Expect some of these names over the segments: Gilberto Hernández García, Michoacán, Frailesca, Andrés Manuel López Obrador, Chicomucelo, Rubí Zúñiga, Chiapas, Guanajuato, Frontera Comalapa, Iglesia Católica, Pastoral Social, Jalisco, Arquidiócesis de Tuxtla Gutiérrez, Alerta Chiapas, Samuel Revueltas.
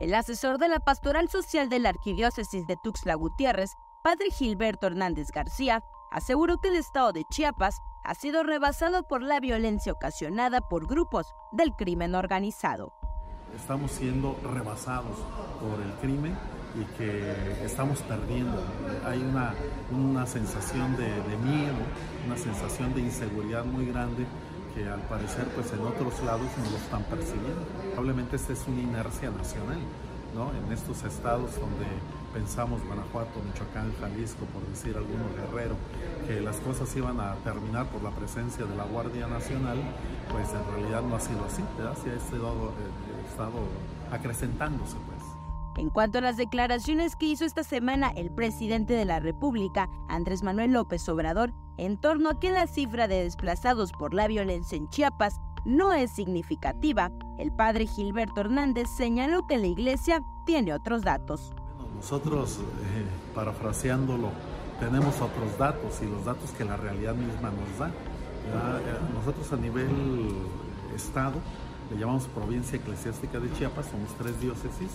El asesor de la Pastoral Social de la Arquidiócesis de Tuxtla Gutiérrez, padre Gilberto Hernández García, aseguró que el estado de Chiapas ha sido rebasado por la violencia ocasionada por grupos del crimen organizado. Estamos siendo rebasados por el crimen y que estamos perdiendo. Hay una sensación de miedo, una sensación de inseguridad muy grande que al parecer pues en otros lados no lo están percibiendo. Probablemente esta es una inercia nacional, ¿no? En estos estados donde pensamos Guanajuato, Michoacán, Jalisco, por decir algunos, Guerrero, que las cosas iban a terminar por la presencia de la Guardia Nacional, pues en realidad no ha sido así, ¿verdad? Se ha estado acrecentándose, pues. En cuanto a las declaraciones que hizo esta semana el presidente de la República, Andrés Manuel López Obrador, en torno a que la cifra de desplazados por la violencia en Chiapas no es significativa, el padre Gilberto Hernández señaló que la iglesia tiene otros datos. Bueno, nosotros, parafraseándolo, tenemos otros datos y los datos que la realidad misma nos da. Nosotros a nivel estado, le llamamos provincia eclesiástica de Chiapas, somos 3 diócesis,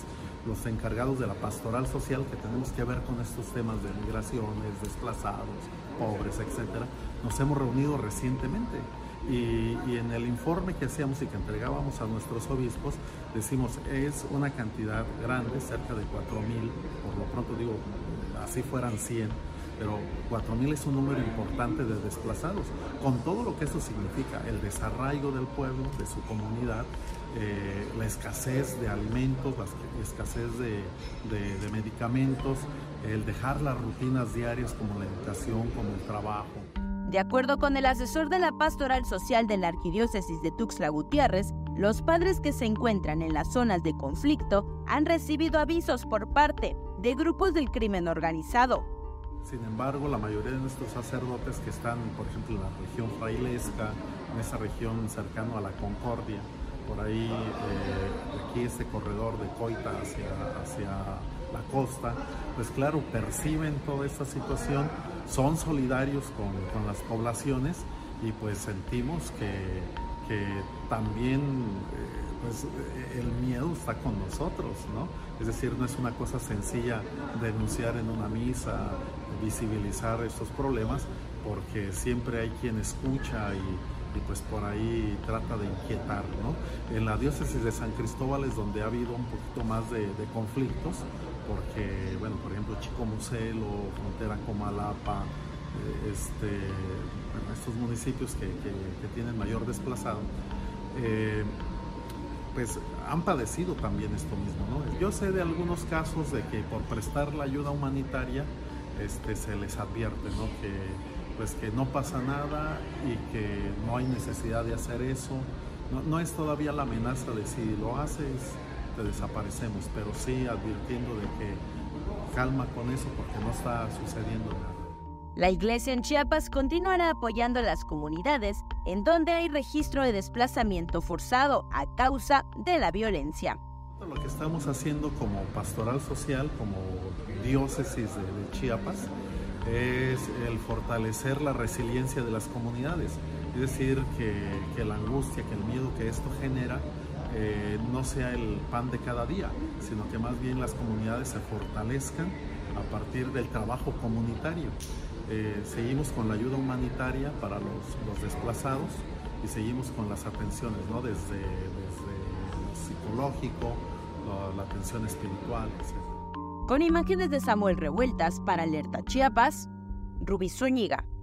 los encargados de la pastoral social que tenemos que ver con estos temas de migraciones, desplazados, pobres, etcétera. Nos hemos reunido recientemente y en el informe que hacíamos y que entregábamos a nuestros obispos, decimos es una cantidad grande, cerca de 4,000, por lo pronto digo, así fueran 100, pero 4,000 es un número importante de desplazados, con todo lo que eso significa, el desarraigo del pueblo, de su comunidad, la escasez de alimentos, la escasez de medicamentos, el dejar las rutinas diarias como la educación, como el trabajo. De acuerdo con el asesor de la Pastoral Social de la Arquidiócesis de Tuxtla Gutiérrez, los padres que se encuentran en las zonas de conflicto han recibido avisos por parte de grupos del crimen organizado. Sin embargo, la mayoría de nuestros sacerdotes que están, por ejemplo, en la región frailesca, en esa región cercana a la Concordia, por ahí, aquí este corredor de Coita hacia la costa, pues claro, perciben toda esta situación, son solidarios con las poblaciones y pues sentimos que también pues, el miedo está con nosotros, ¿no? Es decir, no es una cosa sencilla denunciar en una misa, visibilizar estos problemas, porque siempre hay quien escucha y pues por ahí trata de inquietar, ¿no? En la diócesis de San Cristóbal es donde ha habido un poquito más de conflictos, porque, bueno, por ejemplo, Chicomucelo, Frontera Comalapa, bueno, estos municipios que tienen mayor desplazado, pues han padecido también esto mismo, ¿no? Yo sé de algunos casos de que por prestar la ayuda humanitaria se les advierte, ¿no? Que no pasa nada y que no hay necesidad de hacer eso. No es todavía la amenaza de si lo haces, te desaparecemos, pero sí advirtiendo de que calma con eso porque no está sucediendo nada. La Iglesia en Chiapas continuará apoyando a las comunidades en donde hay registro de desplazamiento forzado a causa de la violencia. Lo que estamos haciendo como pastoral social, como diócesis de Chiapas, es el fortalecer la resiliencia de las comunidades. Es decir, que la angustia, que el miedo que esto genera no sea el pan de cada día, sino que más bien las comunidades se fortalezcan a partir del trabajo comunitario. Seguimos con la ayuda humanitaria para los desplazados y seguimos con las atenciones, ¿no? Desde lo psicológico, la atención espiritual, etc. Con imágenes de Samuel Revueltas para Alerta Chiapas, Rubí Zúñiga.